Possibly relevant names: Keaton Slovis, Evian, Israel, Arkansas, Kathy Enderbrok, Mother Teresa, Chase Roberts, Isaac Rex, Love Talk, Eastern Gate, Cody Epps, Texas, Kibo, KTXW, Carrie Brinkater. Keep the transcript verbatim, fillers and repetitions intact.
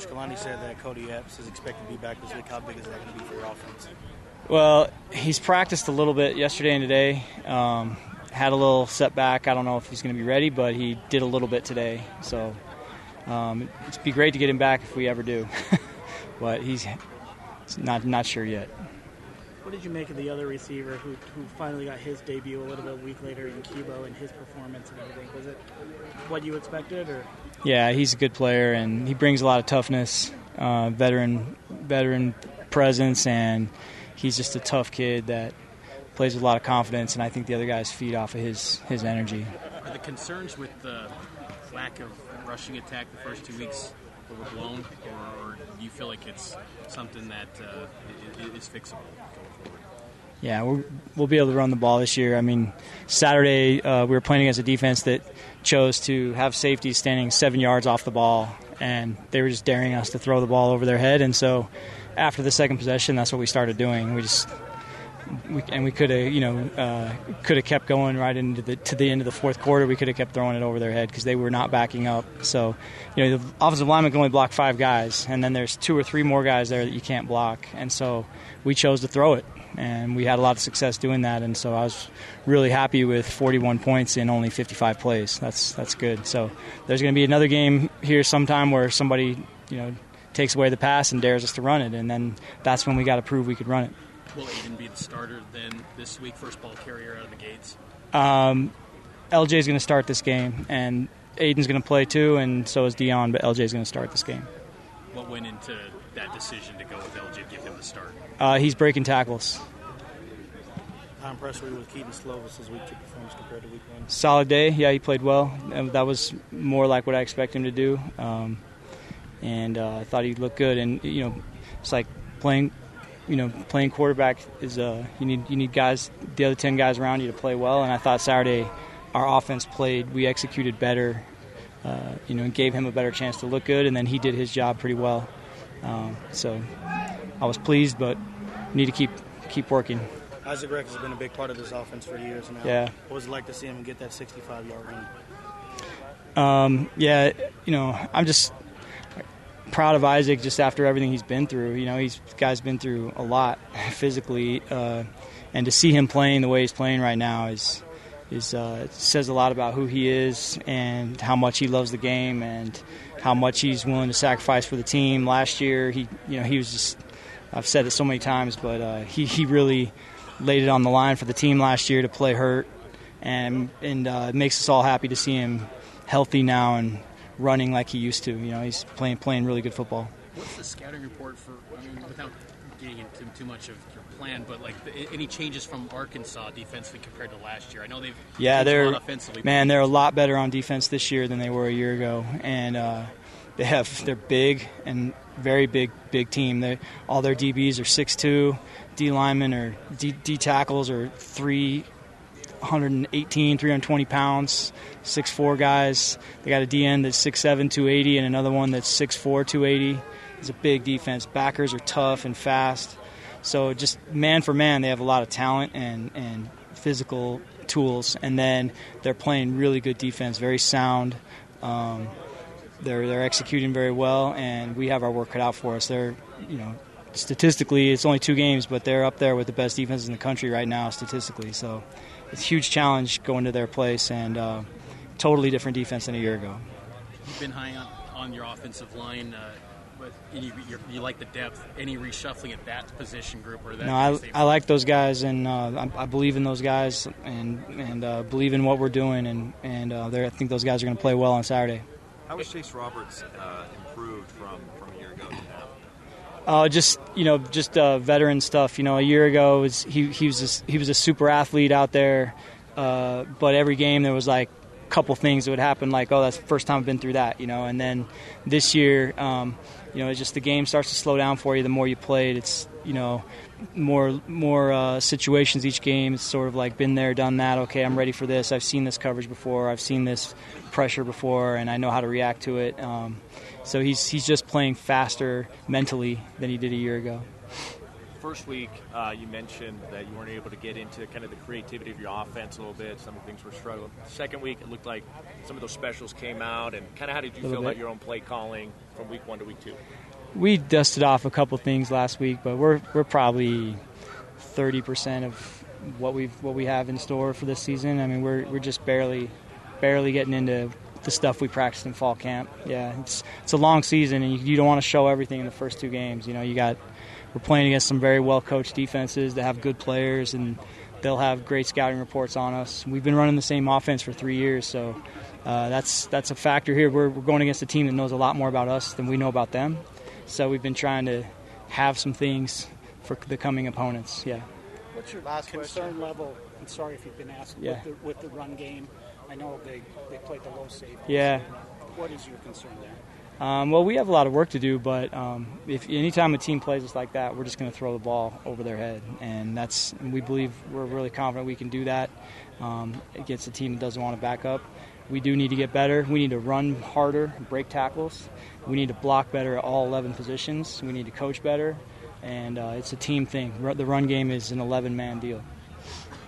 Coach Kalani said that Cody Epps is expected to be back this week. How big is that going to be for your offense? Well, he's practiced a little bit yesterday and today. Um, had a little setback. I don't know if he's going to be ready, but he did a little bit today. So um, it'd be great to get him back if we ever do. But he's not not sure yet. What did you make of the other receiver who who finally got his debut a little bit a week later in Kibo and his performance and everything? Was it what you expected? Or? Yeah, he's a good player, and he brings a lot of toughness, uh, veteran veteran presence, and he's just a tough kid that plays with a lot of confidence, and I think the other guys feed off of his, his energy. Are the concerns with the lack of rushing attack the first two weeks overblown, or, or do you feel like it's something that uh, is fixable going forward? Yeah, we'll, we'll be able to run the ball this year. I mean, Saturday uh, we were playing against a defense that chose to have safeties standing seven yards off the ball, and they were just daring us to throw the ball over their head. And so after the second possession, that's what we started doing. We just we, and we could have, you know, uh, could have kept going right into the to the end of the fourth quarter. We could have kept throwing it over their head because they were not backing up. So, you know, the offensive lineman can only block five guys, and then there's two or three more guys there that you can't block. And so we chose to throw it. And we had a lot of success doing that, and so I was really happy with forty-one points in only fifty-five plays. That's that's good. So there's going to be another game here sometime where somebody, you know, takes away the pass and dares us to run it, and then that's when we got to prove we could run it. Will Aiden be the starter then this week, first ball carrier out of the gates? Um, L J's going to start this game, and Aiden's going to play too, and so is Dion, but L J's going to start this game. What went into that decision to go with L J, give him the start? Uh, he's breaking tackles. How impressed were you with Keaton Slovis this week? Your performance compared to week one? Solid day. Yeah, he played well. That was more like what I expect him to do. Um, and uh, I thought he looked good. And you know, it's like playing, you know, playing quarterback is uh, you need you need guys, the other ten guys around you to play well. And I thought Saturday, our offense played. We executed better. Uh, you know, and gave him a better chance to look good, and then he did his job pretty well. Um, so I was pleased, but need to keep keep working. Isaac Rex has been a big part of this offense for years now. Yeah. What was it like to see him get that sixty-five-yard run? Um, yeah, you know, I'm just proud of Isaac just after everything he's been through. You know, he's guy's been through a lot physically, uh, and to see him playing the way he's playing right now is – Is, uh, it says a lot about who he is and how much he loves the game and how much he's willing to sacrifice for the team. Last year, he you know he was just I've said it so many times, but uh, he he really laid it on the line for the team last year to play hurt, and and uh, it makes us all happy to see him healthy now and running like he used to. You know, he's playing playing really good football. What's the scouting report for? I mean, without getting into too much of your plan, but like the, any changes from Arkansas defensively compared to last year? I know they've yeah they're a lot offensively. Man, they're a lot better on defense this year than they were a year ago, and uh, they have they're big and very big big team. They all their D Bs are six two, D linemen or D, D tackles are three eighteen, three twenty pounds, six four guys. They got a D N that's six seven, two eighty, and another one that's six four, two eighty. It's a big defense. Backers are tough and fast. So just man for man, they have a lot of talent and, and physical tools. And then they're playing really good defense, very sound. Um, they're they're executing very well, and we have our work cut out for us. They're, you know, statistically, it's only two games, but they're up there with the best defenses in the country right now statistically. So it's a huge challenge going to their place, and uh, totally different defense than a year ago. You've been high on, on your offensive line. Uh, But you, you like the depth. Any reshuffling at that position group or that? No, I, I like those guys, and uh, I, I believe in those guys, and and uh, believe in what we're doing, and and uh, I think those guys are going to play well on Saturday. How was Chase Roberts uh, improved from, from a year ago to now? Uh, just you know, just uh, veteran stuff. You know, a year ago was, he he was a, he was a super athlete out there, uh, but every game there was like a couple things that would happen, like oh that's the first time I've been through that, you know, and then this year. Um, You know, it's just the game starts to slow down for you the more you play it. It's, you know, more more uh, situations each game. It's sort of like been there, done that. Okay, I'm ready for this. I've seen this coverage before. I've seen this pressure before, and I know how to react to it. Um, so he's he's just playing faster mentally than he did a year ago. first week, uh, you mentioned that you weren't able to get into kind of the creativity of your offense a little bit. Some of the things were struggling. Second week, it looked like some of those specials came out. And kind of how did you feel bit. about your own play calling from week one to week two? We dusted off a couple things last week, but we're we're probably thirty percent of what we've what we have in store for this season. I mean, we're we're just barely barely getting into the stuff we practiced in fall camp. Yeah, it's it's a long season, and you, you don't want to show everything in the first two games. You know, you got we're playing against some very well coached defenses that have good players, and they'll have great scouting reports on us. We've been running the same offense for three years, so uh, that's that's a factor here. We're we're going against a team that knows a lot more about us than we know about them. So we've been trying to have some things for the coming opponents, yeah. What's your Last concern question. level? I'm sorry if you've been asked, yeah. with, the, with the run game. I know they, they played the low safety. Yeah. What is your concern there? Um, well, we have a lot of work to do, but um, if any time a team plays us like that, we're just going to throw the ball over their head. And that's and we believe we're really confident we can do that um, against a team that doesn't want to back up. We do need to get better. We need to run harder, break tackles. We need to block better at all eleven positions. We need to coach better. And uh, it's a team thing. The run game is an eleven-man deal.